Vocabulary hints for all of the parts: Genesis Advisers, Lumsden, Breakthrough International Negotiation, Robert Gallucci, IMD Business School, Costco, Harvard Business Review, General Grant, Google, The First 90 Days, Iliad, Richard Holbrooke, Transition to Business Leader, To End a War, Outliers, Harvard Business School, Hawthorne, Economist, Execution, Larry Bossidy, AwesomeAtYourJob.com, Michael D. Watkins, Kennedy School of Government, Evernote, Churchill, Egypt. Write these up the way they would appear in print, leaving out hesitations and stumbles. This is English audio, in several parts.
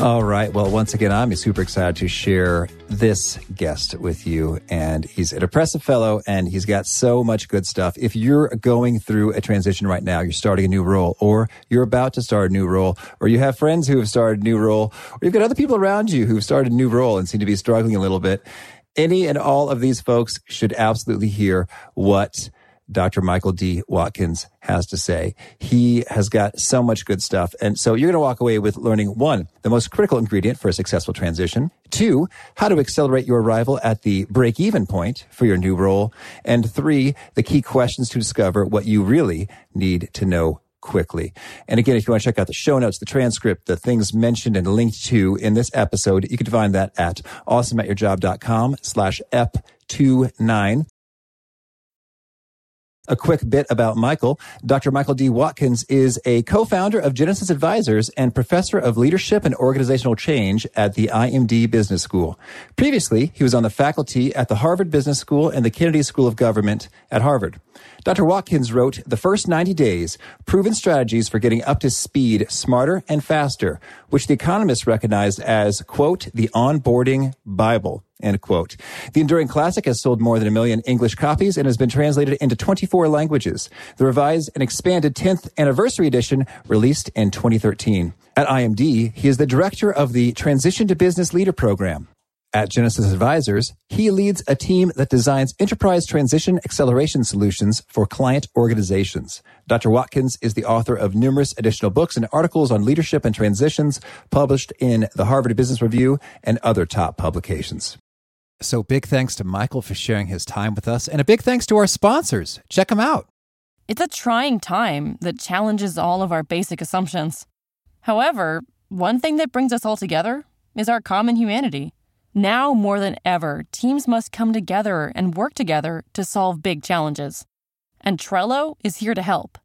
All right. Well, once again, I'm super excited to share this guest with you. And he's an impressive fellow and he's got so much good stuff. If you're going through a transition right now, you're starting a new role or you're about to start a new role or you have friends who have started a new role or you've got other people around you who've started a new role and seem to be struggling a little bit, any and all of these folks should absolutely hear what Dr. Michael D. Watkins has to say. He has got so much good stuff. And so you're going to walk away with learning, one, the most critical ingredient for a successful transition, two, how to accelerate your arrival at the break-even point for your new role, and three, the key questions to discover what you really need to know quickly. And again, if you want to check out the show notes, the transcript, the things mentioned and linked to in this episode, you can find that at awesomeatyourjob.com/ep29. A quick bit about Michael. Dr. Michael D. Watkins is a co-founder of Genesis Advisors and professor of leadership and organizational change at the IMD Business School. Previously, he was on the faculty at the Harvard Business School and the Kennedy School of Government at Harvard. Dr. Watkins wrote The First 90 Days, Proven Strategies for Getting Up to Speed Smarter and Faster, which the Economist recognized as, quote, the onboarding Bible, end quote. The enduring classic has sold more than 1 million English copies and has been translated into 24 languages. The revised and expanded 10th anniversary edition released in 2013. At IMD, he is the director of the Transition to Business Leader program. At Genesis Advisors, he leads a team that designs enterprise transition acceleration solutions for client organizations. Dr. Watkins is the author of numerous additional books and articles on leadership and transitions published in the Harvard Business Review and other top publications. So big thanks to Michael for sharing his time with us, and a big thanks to our sponsors. Check them out. It's a trying time that challenges all of our basic assumptions. However, one thing that brings us all together is our common humanity. Now more than ever, teams must come together and work together to solve big challenges. And Trello is here to help.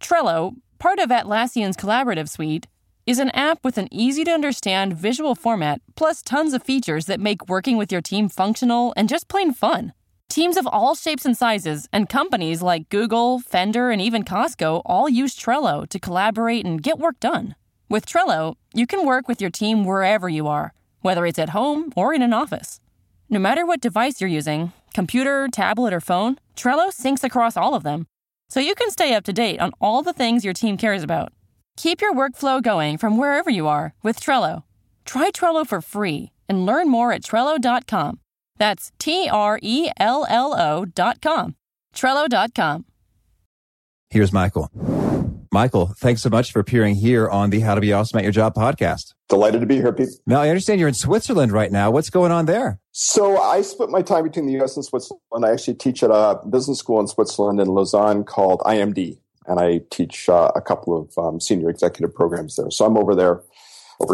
Trello, part of Atlassian's collaborative suite, is an app with an easy-to-understand visual format, plus tons of features that make working with your team functional and just plain fun. Teams of all shapes and sizes and companies like Google, Fender, and even Costco all use Trello to collaborate and get work done. With Trello, you can work with your team wherever you are, whether it's at home or in an office. No matter what device you're using, computer, tablet, or phone, Trello syncs across all of them, so you can stay up to date on all the things your team cares about. Keep your workflow going from wherever you are with Trello. Try Trello for free and learn more at Trello.com. That's Trello.com. Trello.com. Here's Michael. Michael, thanks so much for appearing here on the How to Be Awesome at Your Job podcast. Delighted to be here, Pete. Now, I understand you're in Switzerland right now. What's going on there? So I split my time between the U.S. and Switzerland. I actually teach at a business school in Switzerland in Lausanne called IMD. And I teach a couple of senior executive programs there. So I'm over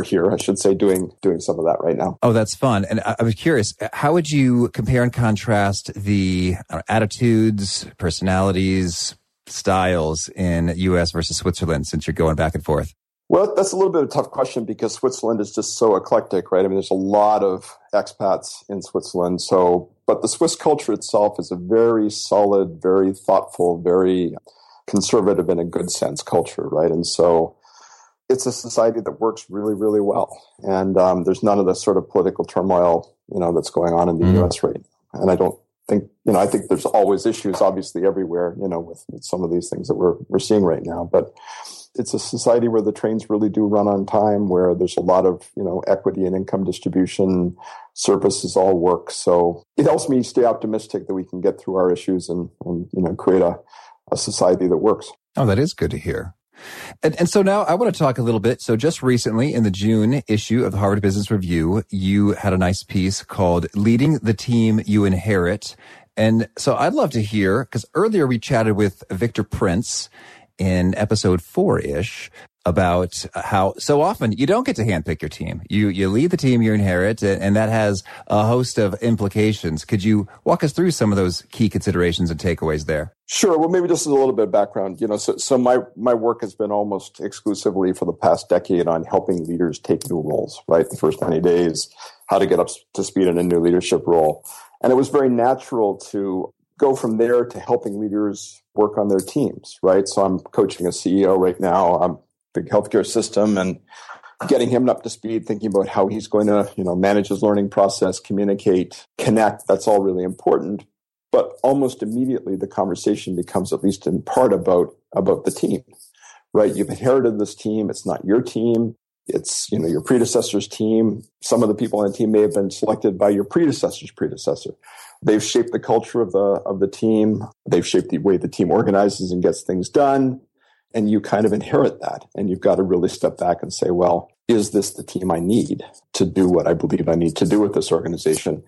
here, I should say, doing some of that right now. Oh, that's fun. And I was curious, how would you compare and contrast the attitudes, personalities, styles in U.S. versus Switzerland since you're going back and forth? Well, that's a little bit of a tough question because Switzerland is just so eclectic, right? I mean, there's a lot of expats in Switzerland. But the Swiss culture itself is a very solid, very thoughtful, very conservative in a good sense culture, right? And so it's a society that works really, really well. And there's none of the sort of political turmoil, that's going on in the U.S. right now. And I don't think, I think there's always issues, obviously, everywhere, with some of these things that we're seeing right now. But it's a society where the trains really do run on time, where there's a lot of, equity and income distribution, services all work. So it helps me stay optimistic that we can get through our issues and create a society that works. Oh, that is good to hear. And so now I want to talk a little bit. So just recently in the June issue of the Harvard Business Review, you had a nice piece called Leading the Team You Inherit. And so I'd love to hear, because earlier we chatted with Victor Prince in episode 4-ish about how so often you don't get to handpick your team. You lead the team you inherit, and that has a host of implications. Could you walk us through some of those key considerations and takeaways there? Sure. Well, maybe just a little bit of background. So my work has been almost exclusively for the past decade on helping leaders take new roles, right? The first 90 days, how to get up to speed in a new leadership role. And it was very natural to go from there to helping leaders work on their teams, right? So I'm coaching a CEO right now. I'm big healthcare system and getting him up to speed, thinking about how he's going to, manage his learning process, communicate, connect. That's all really important. But almost immediately the conversation becomes, at least in part, about the team, right? You've inherited this team. It's not your team. It's, your predecessor's team. Some of the people on the team may have been selected by your predecessor's predecessor. They've shaped the culture of the team. They've shaped the way the team organizes and gets things done. And you kind of inherit that. And you've got to really step back and say, well, is this the team I need to do what I believe I need to do with this organization?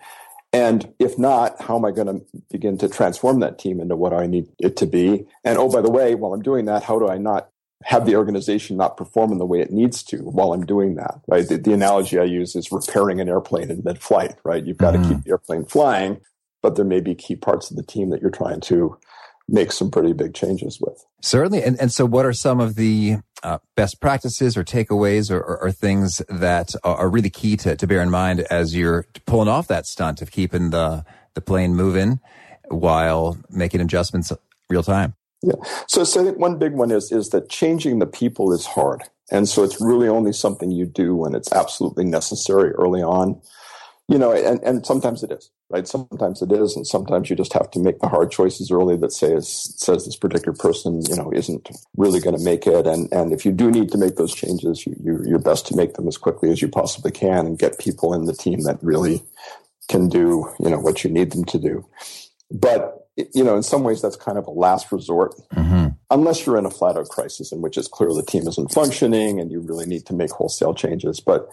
And if not, how am I going to begin to transform that team into what I need it to be? And oh, by the way, while I'm doing that, how do I not have the organization not perform in the way it needs to while I'm doing that, right? The analogy I use is repairing an airplane in mid-flight, right? You've got to keep the airplane flying, but there may be key parts of the team that you're trying to make some pretty big changes with. Certainly. And so what are some of the best practices or takeaways or things that are really key to bear in mind as you're pulling off that stunt of keeping the plane moving while making adjustments real time? Yeah. So I think one big one is that changing the people is hard. And so it's really only something you do when it's absolutely necessary early on. And sometimes it is, right? Sometimes it is. And sometimes you just have to make the hard choices early that says this particular person, isn't really going to make it. And if you do need to make those changes, you're best to make them as quickly as you possibly can and get people in the team that really can do, what you need them to do. But, in some ways, that's kind of a last resort, unless you're in a flat out crisis in which it's clear the team isn't functioning and you really need to make wholesale changes. But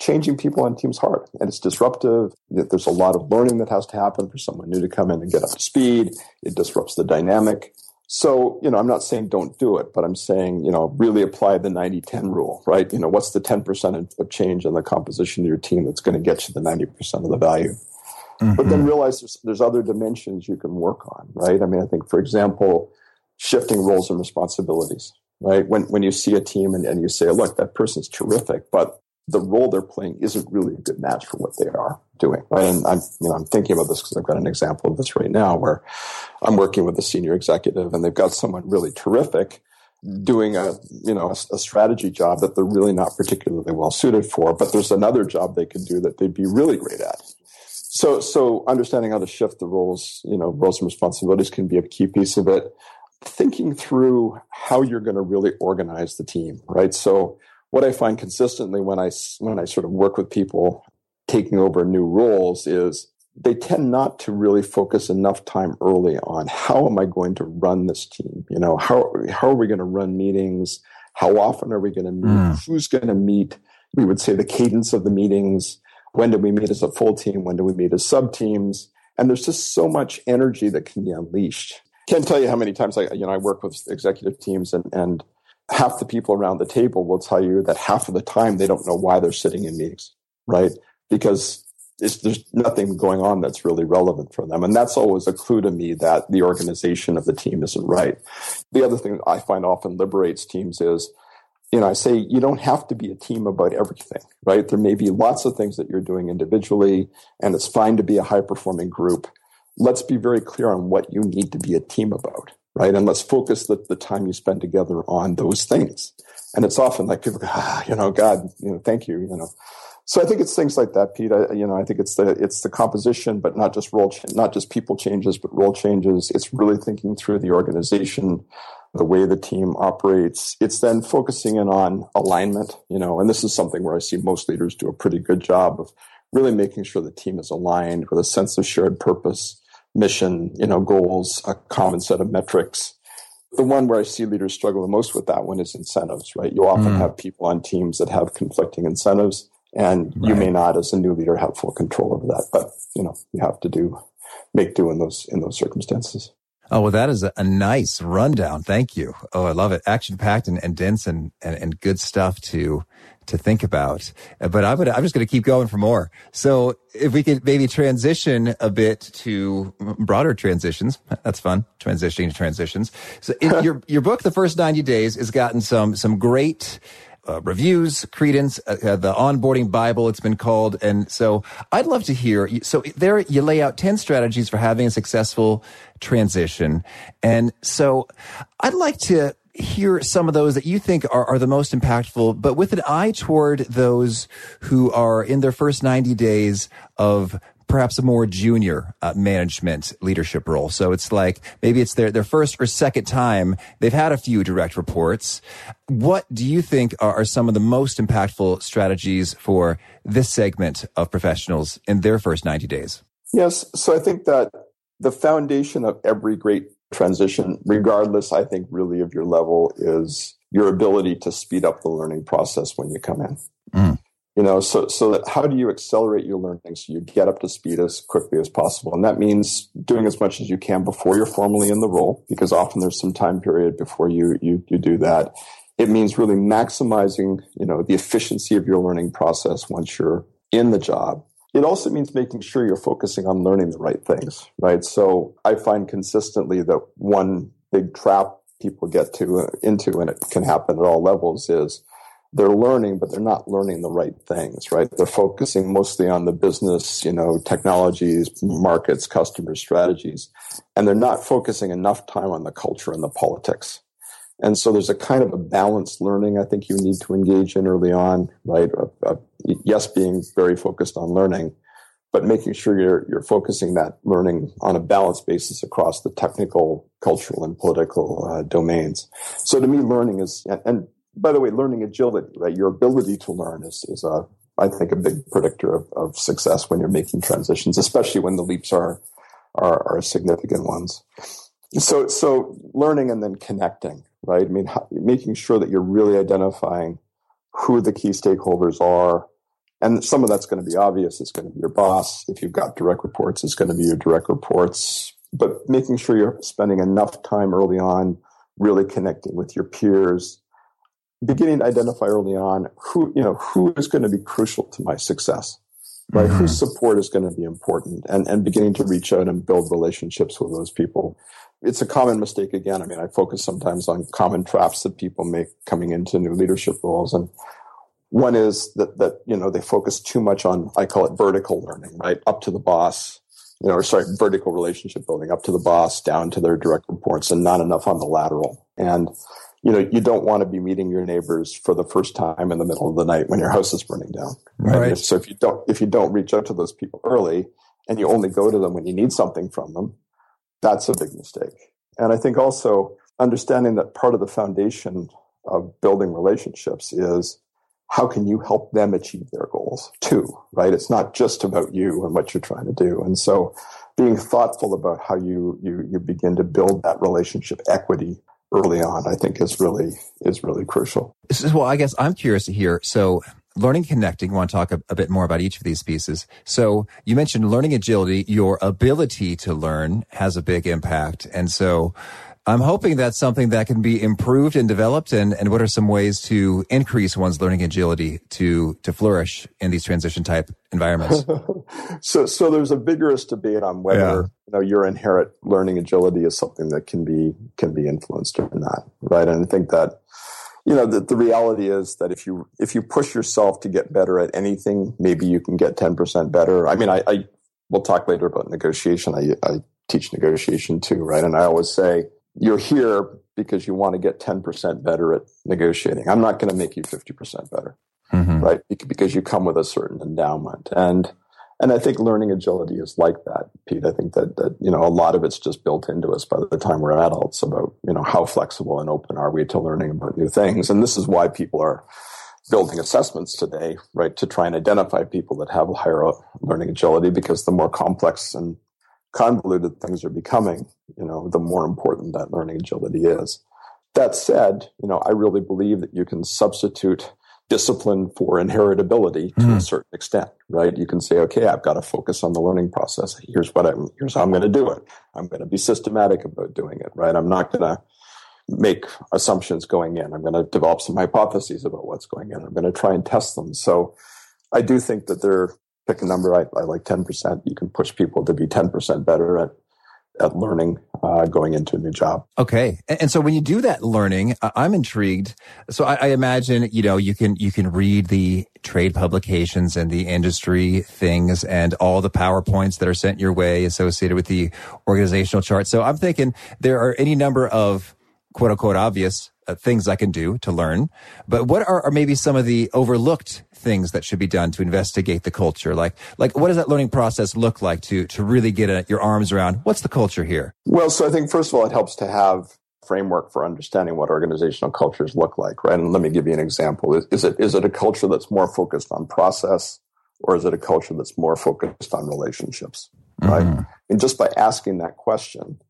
changing people on teams hard, and it's disruptive. There's a lot of learning that has to happen for someone new to come in and get up to speed. It disrupts the dynamic. So, I'm not saying don't do it, but I'm saying, really apply the 90-10 rule, right? What's the 10% of change in the composition of your team that's going to get you the 90% of the value? Mm-hmm. But then realize there's other dimensions you can work on, right? I mean, I think, for example, shifting roles and responsibilities, right? When you see a team and you say, look, that person's terrific, but the role they're playing isn't really a good match for what they are doing, right? And I'm thinking about this because I've got an example of this right now where I'm working with a senior executive and they've got someone really terrific doing a strategy job that they're really not particularly well suited for, but there's another job they could do that they'd be really great at. So understanding how to shift the roles, roles and responsibilities can be a key piece of it. Thinking through how you're going to really organize the team, right? So what I find consistently when I sort of work with people taking over new roles is they tend not to really focus enough time early on how am I going to run this team? How are we going to run meetings? How often are we going to meet? Who's going to meet? We would say the cadence of the meetings. When do we meet as a full team? When do we meet as sub-teams? And there's just so much energy that can be unleashed. Can't tell you how many times I work with executive teams and half the people around the table will tell you that half of the time they don't know why they're sitting in meetings, right? Because there's nothing going on that's really relevant for them. And that's always a clue to me that the organization of the team isn't right. The other thing I find often liberates teams is, I say you don't have to be a team about everything, right? There may be lots of things that you're doing individually, and it's fine to be a high-performing group. Let's be very clear on what you need to be a team about, right? And let's focus the time you spend together on those things. And it's often like people go, God, thank you, So I think it's things like that, Pete. I think it's the composition, but not just people changes, but role changes. It's really thinking through the organization, the way the team operates. It's then focusing in on alignment, and this is something where I see most leaders do a pretty good job of really making sure the team is aligned with a sense of shared purpose, mission, goals, a common set of metrics. The one where I see leaders struggle the most with that one is incentives, right? You often have people on teams that have conflicting incentives. And you may not, as a new leader, have full control over that, but you have to make do in those circumstances. Oh, well, that is a nice rundown. Thank you. Oh, I love it. Action-packed and dense and good stuff to think about. But I'm just going to keep going for more. So if we could maybe transition a bit to broader transitions. That's fun. Transitioning to transitions. So your book, The First 90 Days, has gotten some great reviews, credence, the onboarding Bible, it's been called. And so I'd love to hear. So there you lay out 10 strategies for having a successful transition. And so I'd like to hear some of those that you think are the most impactful, but with an eye toward those who are in their first 90 days of perhaps a more junior management leadership role. So it's like maybe it's their first or second time they've had a few direct reports. What do you think are some of the most impactful strategies for this segment of professionals in their first 90 days? Yes. So I think that the foundation of every great transition, regardless, I think really of your level, is your ability to speed up the learning process when you come in. Mm. You know, so that how do you accelerate your learning so you get up to speed as quickly as possible? And that means doing as much as you can before you're formally in the role, because often there's some time period before you do that. It means really maximizing, you know, the efficiency of your learning process once you're in the job. It also means making sure you're focusing on learning the right things, right? So I find consistently that one big trap people get into, and it can happen at all levels, is they're learning, but they're not learning the right things, right? They're focusing mostly on the business, you know, technologies, markets, customers, strategies, and they're not focusing enough time on the culture and the politics. And so there's a kind of a balanced learning I think you need to engage in early on, right? Yes, being very focused on learning, but making sure you're focusing that learning on a balanced basis across the technical, cultural, and political domains. So to me, learning is, and by the way, learning agility, right? Your ability to learn is I think, a big predictor of success when you're making transitions, especially when the leaps are significant ones. So learning and then connecting, right? I mean, making sure that you're really identifying who the key stakeholders are. And some of that's going to be obvious. It's going to be your boss. If you've got direct reports, it's going to be your direct reports. But making sure you're spending enough time early on really connecting with your peers, beginning to identify early on who is going to be crucial to my success, right? Mm-hmm. Whose support is going to be important, and beginning to reach out and build relationships with those people. It's a common mistake again. I mean, I focus sometimes on common traps that people make coming into new leadership roles. And one is that you know, they focus too much on, I call it vertical learning, right? Up to the boss, you know, vertical relationship building, up to the boss, down to their direct reports, and not enough on the lateral. And you know, you don't want to be meeting your neighbors for the first time in the middle of the night when your house is burning down. Right. Right. So if you don't reach out to those people early, and you only go to them when you need something from them, that's a big mistake. And I think also understanding that part of the foundation of building relationships is how can you help them achieve their goals too, right? It's not just about you and what you're trying to do. And so being thoughtful about how you begin to build that relationship equity early on, I think is really crucial. Well, I guess I'm curious to hear. So learning, connecting, I want to talk a bit more about each of these pieces. So you mentioned learning agility, your ability to learn has a big impact. And so I'm hoping that's something that can be improved and developed. And what are some ways to increase one's learning agility to flourish in these transition type environments? So there's a vigorous debate on whether you know, your inherent learning agility is something that can be influenced or not, right? And I think that, you know, the reality is that if you push yourself to get better at anything, maybe you can get 10% better. I mean, I we'll talk later about negotiation. I teach negotiation too, right? And I always say, you're here because you want to get 10% better at negotiating. I'm not going to make you 50% better, mm-hmm. right? Because you come with a certain endowment. And I think learning agility is like that, Pete. I think that you know, a lot of it's just built into us by the time we're adults about, you know, how flexible and open are we to learning about new things. And this is why people are building assessments today, right? To try and identify people that have higher learning agility, because the more complex and convoluted things are becoming, you know, the more important that learning agility is. That said, you know, I really believe that you can substitute discipline for inheritability to a certain extent, right? You can say, okay, I've got to focus on the learning process. Here's how I'm going to do it. I'm going to be systematic about doing it, right? I'm not going to make assumptions going in. I'm going to develop some hypotheses about what's going in. I'm going to try and test them. So I do think that pick a number, I like 10%. You can push people to be 10% better at learning going into a new job. Okay. And so when you do that learning, I'm intrigued. So I imagine, you can read the trade publications and the industry things and all the PowerPoints that are sent your way associated with the organizational chart. So I'm thinking there are any number of quote unquote obvious things I can do to learn. But what are maybe some of the overlooked things that should be done to investigate the culture? Like what does that learning process look like to really get your arms around what's the culture here? Well, so I think, first of all, it helps to have a framework for understanding what organizational cultures look like, right? And let me give you an example. Is it a culture that's more focused on process, or is it a culture that's more focused on relationships, right? Mm-hmm. And just by asking that question,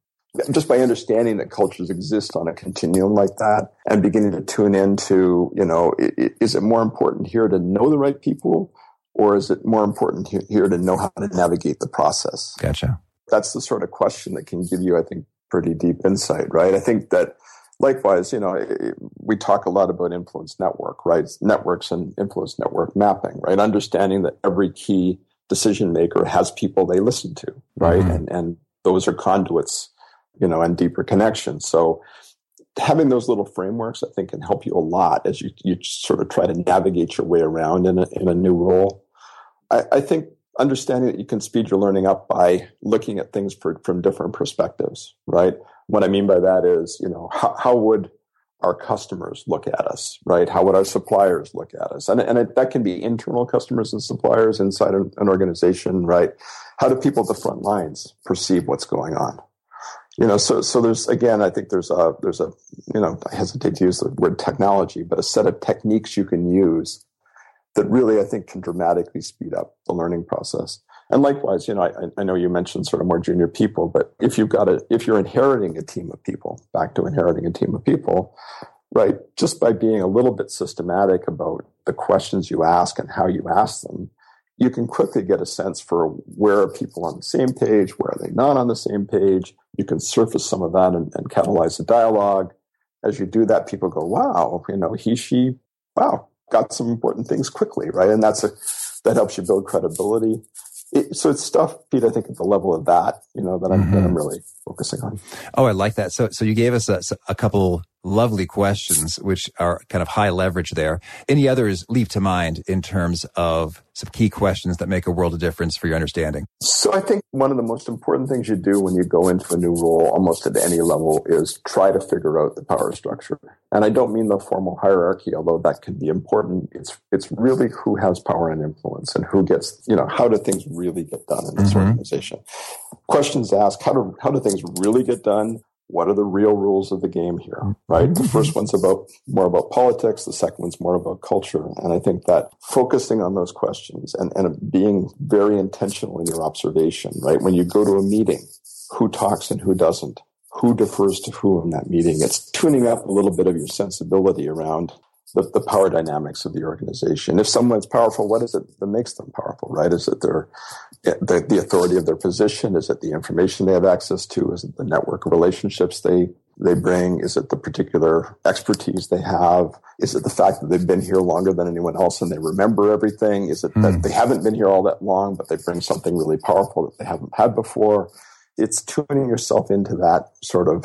just by understanding that cultures exist on a continuum like that and beginning to tune into, is it more important here to know the right people, or is it more important here to know how to navigate the process? Gotcha. That's the sort of question that can give you, I think, pretty deep insight, right? I think that likewise, we talk a lot about influence network, right? Networks and influence network mapping, right? Understanding that every key decision maker has people they listen to, right? Mm-hmm. And those are conduits, and deeper connections. So having those little frameworks, I think, can help you a lot as you sort of try to navigate your way around in a new role. I think understanding that you can speed your learning up by looking at things from different perspectives, right? What I mean by that is, how would our customers look at us, right? How would our suppliers look at us? And that can be internal customers and suppliers inside an organization, right? How do people at the front lines perceive what's going on? So there's, again, I think there's a, I hesitate to use the word technology, but a set of techniques you can use that really, I think, can dramatically speed up the learning process. And likewise, I know you mentioned sort of more junior people, but if you're inheriting a team of people, back to inheriting a team of people, right, just by being a little bit systematic about the questions you ask and how you ask them, you can quickly get a sense for where are people on the same page, where are they not on the same page. You can surface some of that and catalyze the dialogue. As you do that, people go, wow, he, she, wow, got some important things quickly, right? And that helps you build credibility. So it's stuff, Pete, I think, at the level of that, that I'm really focusing on. Oh, I like that. So you gave us a couple lovely questions, which are kind of high leverage there. Any others leap to mind in terms of some key questions that make a world of difference for your understanding? So I think one of the most important things you do when you go into a new role, almost at any level, is try to figure out the power structure. And I don't mean the formal hierarchy, although that can be important. It's really who has power and influence, and who gets, how do things really get done in this organization? Questions asked, how do things really get done? What are the real rules of the game here, right? The first one's more about politics. The second one's more about culture. And I think that focusing on those questions and being very intentional in your observation, right? When you go to a meeting, who talks and who doesn't? Who defers to who in that meeting? It's tuning up a little bit of your sensibility around the power dynamics of the organization. If someone's powerful, what is it that makes them powerful, right? Is it the authority of their position? Is it the information they have access to? Is it the network of relationships they bring? Is it the particular expertise they have? Is it the fact that they've been here longer than anyone else and they remember everything? Is it that they haven't been here all that long, but they bring something really powerful that they haven't had before? It's tuning yourself into that sort of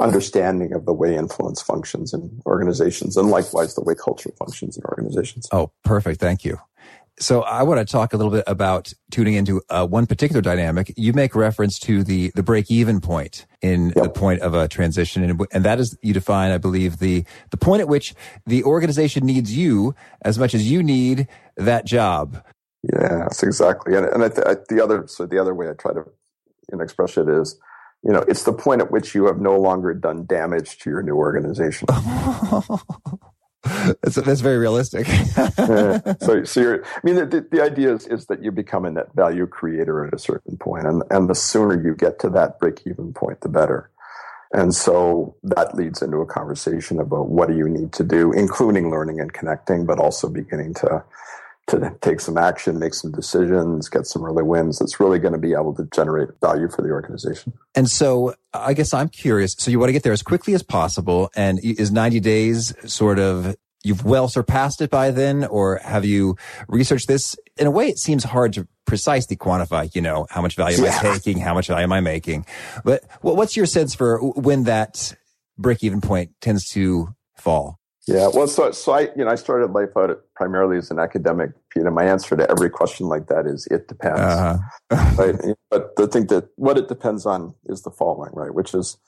understanding of the way influence functions in organizations, and likewise the way culture functions in organizations. Oh, perfect. Thank you. So I want to talk a little bit about tuning into one particular dynamic. You make reference to the break-even point in the point of a transition. And that is, you define, I believe, the point at which the organization needs you as much as you need that job. Yes, exactly. And the other way I try to express it is, it's the point at which you have no longer done damage to your new organization. That's very realistic. So the idea is that you become a net value creator at a certain point, and the sooner you get to that break-even point, the better. And so that leads into a conversation about what do you need to do, including learning and connecting, but also beginning to take some action, make some decisions, get some early wins that's really going to be able to generate value for the organization. And so I guess I'm curious. So you want to get there as quickly as possible. And is 90 days sort of, you've well surpassed it by then, or have you researched this? In a way, it seems hard to precisely quantify, you know, how much value am I taking, how much value am I making? But what's your sense for when that break-even point tends to fall? Yeah, well, so I started life out primarily as an academic, Pete, and my answer to every question like that is it depends. Uh-huh. Right? But the thing that what it depends on is the following, right? Which is,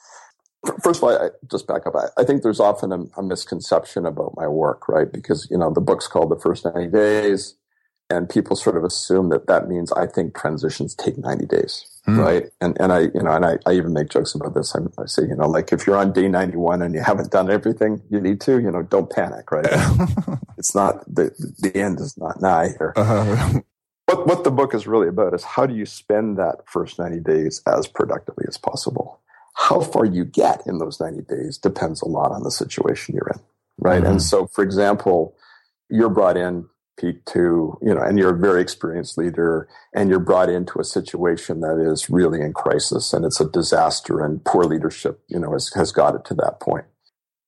first of all, I just back up. I think there's often a misconception about my work, right? Because, you know, the book's called The First 90 Days, and people sort of assume that means I think transitions take 90 days, right? And I even make jokes about this. I say, you know, like if you're on day 91 and you haven't done everything you need to, you know, don't panic, right? It's not, the end is not nigh here. Uh-huh. What the book is really about is how do you spend that first 90 days as productively as possible? How far you get in those 90 days depends a lot on the situation you're in, right? Mm-hmm. And so, for example, you're brought in, Pete, to, you know, and you're a very experienced leader, and you're brought into a situation that is really in crisis, and it's a disaster, and poor leadership, you know, has got it to that point.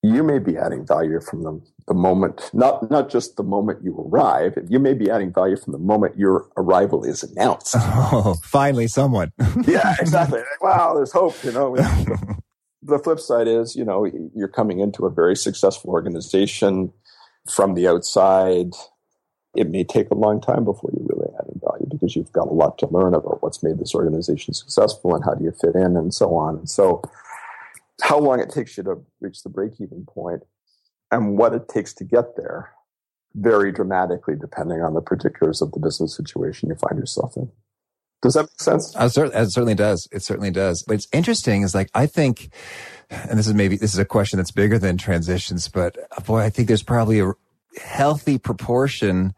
You may be adding value from the moment, not just the moment you arrive. You may be adding value from the moment your arrival is announced. Oh, finally, someone. Yeah, exactly. Wow, there's hope, you know. The flip side is, you know, you're coming into a very successful organization from the outside. It may take a long time before you really add value because you've got a lot to learn about what's made this organization successful and how do you fit in and so on. And so how long it takes you to reach the break-even point and what it takes to get there vary dramatically depending on the particulars of the business situation you find yourself in. Does that make sense? It certainly does. It certainly does. But it's interesting is like, I think, and this is a question that's bigger than transitions, but boy, I think there's probably a healthy proportion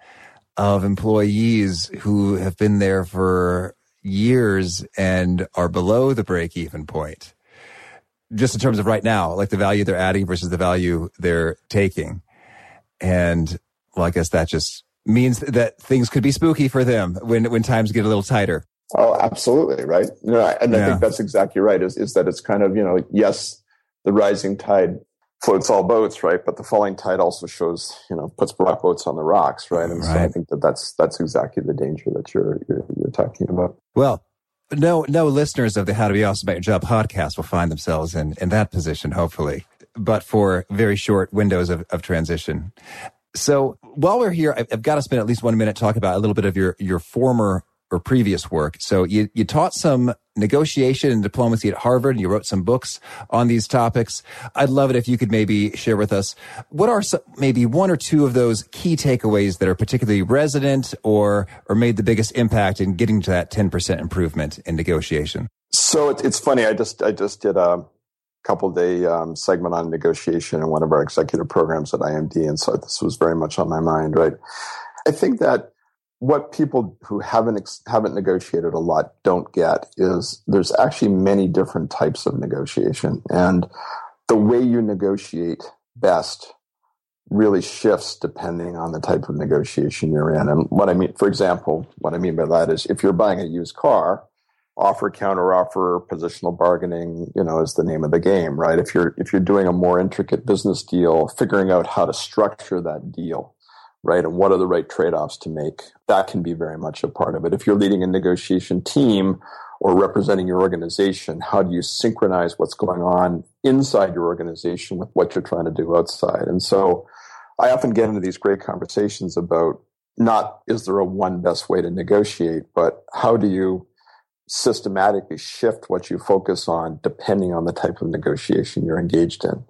of employees who have been there for years and are below the break-even point, just in terms of right now, like the value they're adding versus the value they're taking. And well, I guess that just means that things could be spooky for them when times get a little tighter. Oh, absolutely. Right. You know, and I think that's exactly right, is that it's kind of, you know, yes, the rising tide floats all boats, right? But the falling tide also shows, you know, puts rock boats on the rocks, right? And right. So I think that's exactly the danger that you're talking about. Well, no listeners of the How to Be Awesome About Your Job podcast will find themselves in that position, hopefully, but for very short windows of transition. So while we're here, I've got to spend at least 1 minute talking about a little bit of your former or previous work. So you taught some negotiation and diplomacy at Harvard, and you wrote some books on these topics. I'd love it if you could maybe share with us what are some, maybe one or two of those key takeaways that are particularly resonant or made the biggest impact in getting to that 10% improvement in negotiation. So it's funny. I just did a couple-day segment on negotiation in one of our executive programs at IMD, and so this was very much on my mind, right? I think that what people who haven't negotiated a lot don't get is there's actually many different types of negotiation. And the way you negotiate best really shifts depending on the type of negotiation you're in. And what I mean, for example, by that is if you're buying a used car, offer, counteroffer, positional bargaining, you know, is the name of the game, right? If you're doing a more intricate business deal, figuring out how to structure that deal, right? And what are the right trade-offs to make? That can be very much a part of it. If you're leading a negotiation team or representing your organization, how do you synchronize what's going on inside your organization with what you're trying to do outside? And so I often get into these great conversations about not, is there a one best way to negotiate, but how do you systematically shift what you focus on depending on the type of negotiation you're engaged in,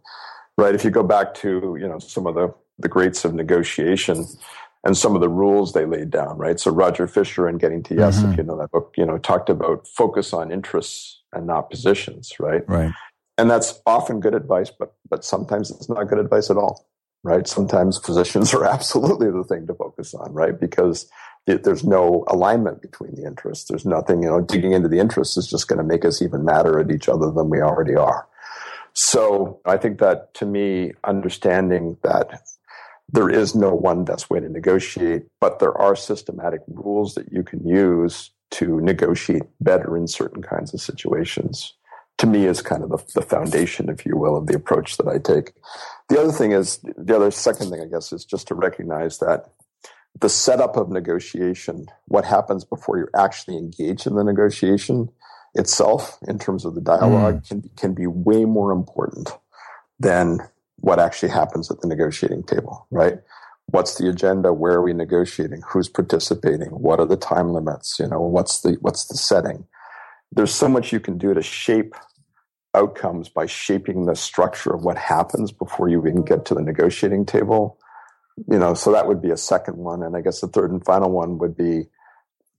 right? If you go back to, you know, some of the greats of negotiation and some of the rules they laid down, right? So Roger Fisher in Getting to Yes, if you know that book, you know, talked about focus on interests and not positions, right? Right. And that's often good advice, but sometimes it's not good advice at all, right? Sometimes positions are absolutely the thing to focus on, right? Because there's no alignment between the interests. There's nothing, you know, digging into the interests is just going to make us even madder at each other than we already are. So I think that, to me, understanding that there is no one best way to negotiate, but there are systematic rules that you can use to negotiate better in certain kinds of situations, to me, is kind of the foundation, if you will, of the approach that I take. The second thing, I guess, is just to recognize that the setup of negotiation, what happens before you actually engage in the negotiation itself in terms of the dialogue, can be way more important than what actually happens at the negotiating table, right? What's the agenda? Where are we negotiating? Who's participating? What are the time limits? You know, what's the setting? There's so much you can do to shape outcomes by shaping the structure of what happens before you even get to the negotiating table. You know, so that would be a second one. And I guess the third and final one would be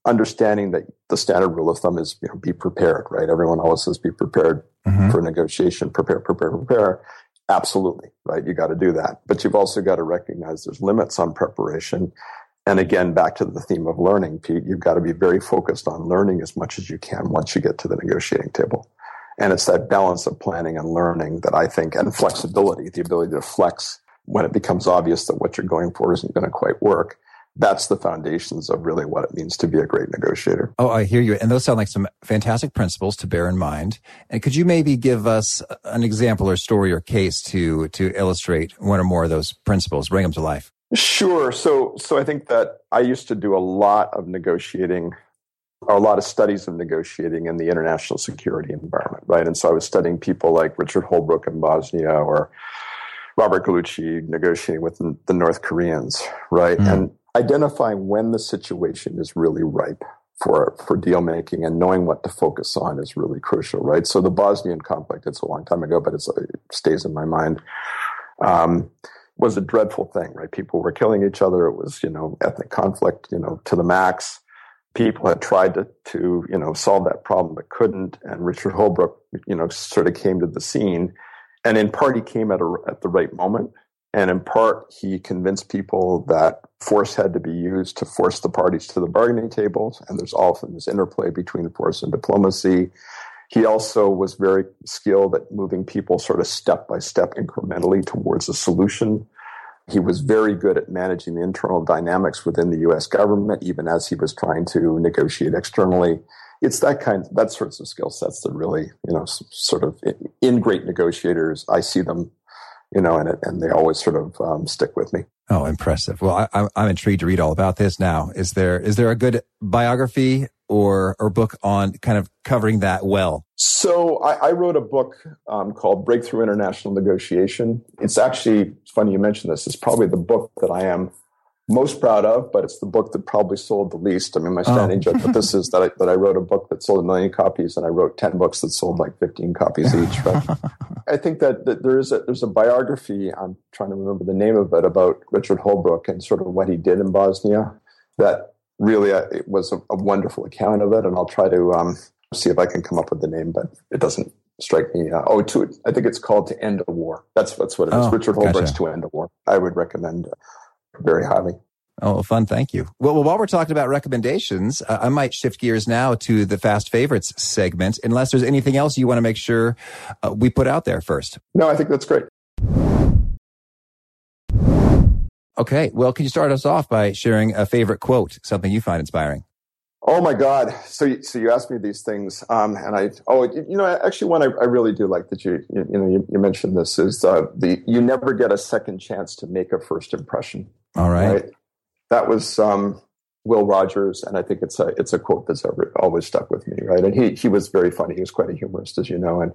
understanding that the standard rule of thumb is, you know, be prepared, right? Everyone always says be prepared for negotiation, prepare. Absolutely, right? You got to do that. But you've also got to recognize there's limits on preparation. And again, back to the theme of learning, Pete, you've got to be very focused on learning as much as you can once you get to the negotiating table. And it's that balance of planning and learning that I think, and flexibility, the ability to flex when it becomes obvious that what you're going for isn't going to quite work. That's the foundations of really what it means to be a great negotiator. Oh, I hear you. And those sound like some fantastic principles to bear in mind. And could you maybe give us an example or story or case to illustrate one or more of those principles, bring them to life? Sure. So I think that I used to do a lot of negotiating, or a lot of studies of negotiating in the international security environment, right? And so I was studying people like Richard Holbrooke in Bosnia, or Robert Gallucci negotiating with the North Koreans, right? And identifying when the situation is really ripe for deal making, and knowing what to focus on is really crucial, right? So the Bosnian conflict, it's a long time ago, but it stays in my mind, was a dreadful thing, right? People were killing each other. It was, you know, ethnic conflict, you know, to the max. People had tried to you know, solve that problem, but couldn't. And Richard Holbrooke, you know, sort of came to the scene, and in part he came at the right moment. And in part, he convinced people that force had to be used to force the parties to the bargaining tables. And there's often this interplay between force and diplomacy. He also was very skilled at moving people sort of step by step incrementally towards a solution. He was very good at managing the internal dynamics within the U.S. government, even as he was trying to negotiate externally. It's that sorts of skill sets that really, you know, sort of in great negotiators, I see them, you know, and they always sort of stick with me. Oh, impressive. Well, I'm intrigued to read all about this now. Is there a good biography or book on kind of covering that well? So I wrote a book called Breakthrough International Negotiation. It's actually, it's funny you mentioned this, it's probably the book that I am most proud of, but it's the book that probably sold the least. I mean, my standing joke with this is that I wrote a book that sold 1 million copies, and I wrote 10 books that sold like 15 copies each. But I think that there's a biography, I'm trying to remember the name of it, about Richard Holbrooke and sort of what he did in Bosnia. That really it was a wonderful account of it, and I'll try to see if I can come up with the name, but it doesn't strike me. I think it's called To End a War. That's what it is. Richard Holbrooke's To End a War. I would recommend very highly. Oh, fun. Thank you. Well, while we're talking about recommendations, I might shift gears now to the Fast Favorites segment, unless there's anything else you want to make sure we put out there first. No, I think that's great. Okay. Well, can you start us off by sharing a favorite quote, something you find inspiring? Oh, my God. So you asked me these things, and actually one I really do like that you mentioned this is you never get a second chance to make a first impression. All right. That was Will Rogers, and I think it's a quote that's always stuck with me, right? And he was very funny. He was quite a humorist, as you know, and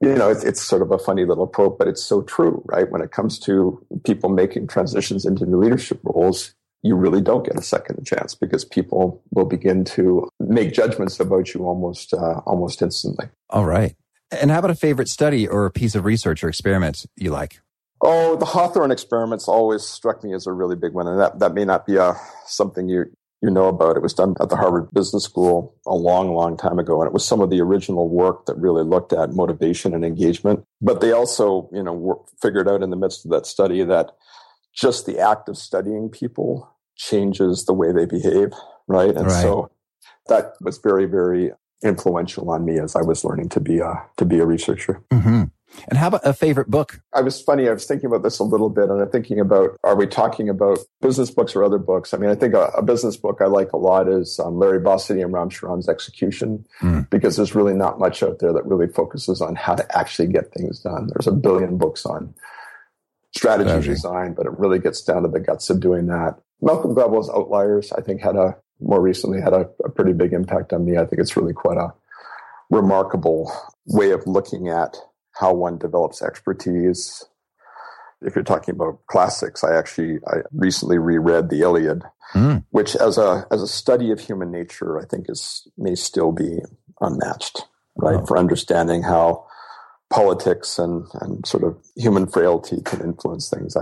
you know, it's sort of a funny little quote, but it's so true, right? When it comes to people making transitions into new leadership roles, you really don't get a second chance, because people will begin to make judgments about you almost instantly. All right. And how about a favorite study or a piece of research or experiment you like? Oh, the Hawthorne experiments always struck me as a really big one. And that may not be something you know about. It was done at the Harvard Business School a long, long time ago. And it was some of the original work that really looked at motivation and engagement. But they also, you know, figured out in the midst of that study that just the act of studying people changes the way they behave, right? And so that was very, very influential on me as I was learning to be a researcher. Mm-hmm. And how about a favorite book? I was thinking about this a little bit, and I'm thinking about, are we talking about business books or other books? I mean, I think a business book I like a lot is Larry Bossidy and Ram Charan's Execution, because there's really not much out there that really focuses on how to actually get things done. There's a billion books on strategy design, but it really gets down to the guts of doing that. Malcolm Gladwell's Outliers, I think, more recently had a pretty big impact on me. I think it's really quite a remarkable way of looking at how one develops expertise. If you're talking about classics, I recently reread the Iliad, which as a study of human nature, I think may still be unmatched, right? Wow. For understanding how politics and sort of human frailty can influence things.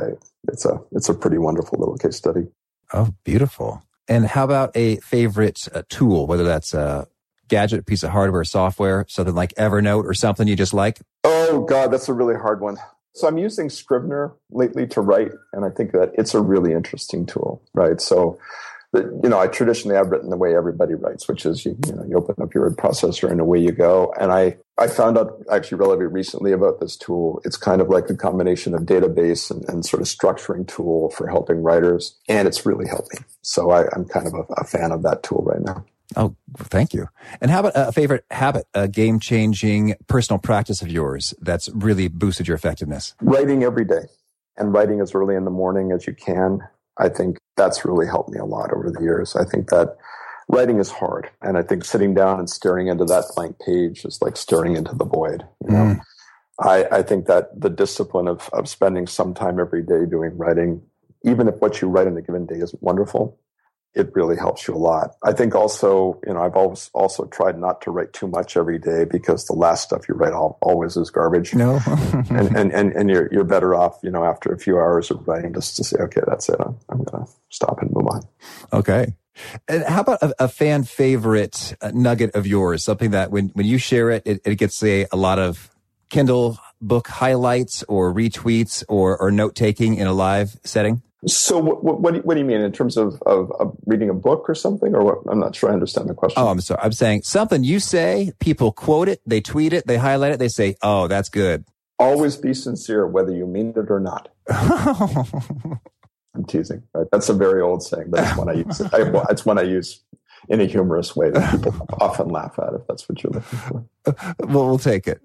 It's a pretty wonderful little case study. Oh, beautiful. And how about a favorite tool, whether that's a gadget, piece of hardware, software, something like Evernote or something you just like? Oh, God, that's a really hard one. So I'm using Scrivener lately to write, and I think that it's a really interesting tool, right? So, I've written the way everybody writes, which is you open up your word processor and away you go. And I found out actually relatively recently about this tool. It's kind of like a combination of database and sort of structuring tool for helping writers. And it's really helping. So I'm kind of a fan of that tool right now. Oh, thank you. And how about a favorite habit, a game-changing personal practice of yours that's really boosted your effectiveness? Writing every day, and writing as early in the morning as you can. I think that's really helped me a lot over the years. I think that writing is hard. And I think sitting down and staring into that blank page is like staring into the void. You know? I think that the discipline of spending some time every day doing writing, even if what you write in a given day isn't wonderful, it really helps you a lot. I think also, I've always also tried not to write too much every day, because the last stuff you write always is garbage. No, and you're better off, after a few hours of writing, just to say, okay, that's it. I'm going to stop and move on. Okay. And how about a fan favorite nugget of yours? Something that when you share it, it gets a lot of Kindle book highlights or retweets or note-taking in a live setting? So what do you mean in terms of reading a book or something? Or what? I'm not sure I understand the question. Oh, I'm sorry. I'm saying something you say, people quote it, they tweet it, they highlight it, they say, oh, that's good. Always be sincere, whether you mean it or not. I'm teasing. Right? That's a very old saying, but it's one I use. It's one I use in a humorous way that people often laugh at, if that's what you're looking for. Well, we'll take it.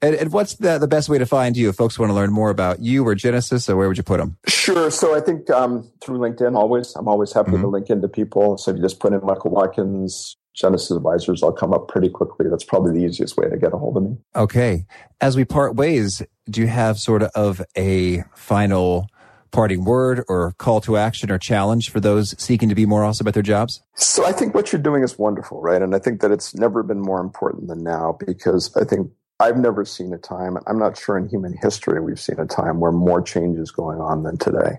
And what's the best way to find you if folks want to learn more about you or Genesis, or where would you put them? Sure. So I think through LinkedIn, always. I'm always happy to link into people. So if you just put in Michael Watkins, Genesis Advisors, I'll come up pretty quickly. That's probably the easiest way to get a hold of me. Okay. As we part ways, do you have sort of a final parting word or call to action or challenge for those seeking to be more awesome at their jobs? So I think what you're doing is wonderful, right? And I think that it's never been more important than now, because I think I've never seen a time, I'm not sure in human history we've seen a time where more change is going on than today,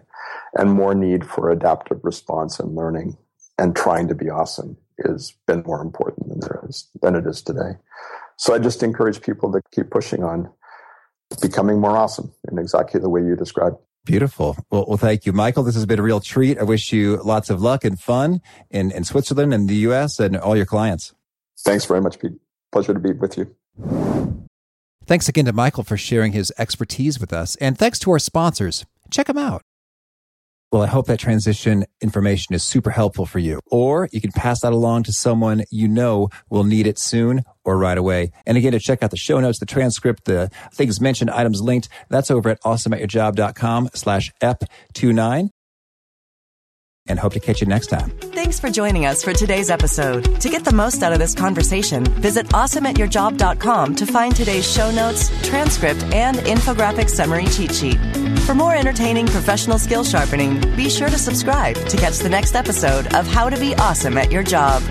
and more need for adaptive response and learning and trying to be awesome has been more important than it is today. So I just encourage people to keep pushing on becoming more awesome in exactly the way you described. Beautiful. Well, thank you, Michael. This has been a real treat. I wish you lots of luck and fun in Switzerland and the U.S. and all your clients. Thanks very much, Pete. Pleasure to be with you. Thanks again to Michael for sharing his expertise with us. And thanks to our sponsors. Check them out. Well, I hope that transition information is super helpful for you, or you can pass that along to someone you know will need it soon or right away. And again, to check out the show notes, the transcript, the things mentioned, items linked, that's over at awesomeatyourjob.com/ep29. And hope to catch you next time. Thanks for joining us for today's episode. To get the most out of this conversation, visit awesomeatyourjob.com to find today's show notes, transcript, and infographic summary cheat sheet. For more entertaining professional skill sharpening, be sure to subscribe to catch the next episode of How to Be Awesome at Your Job.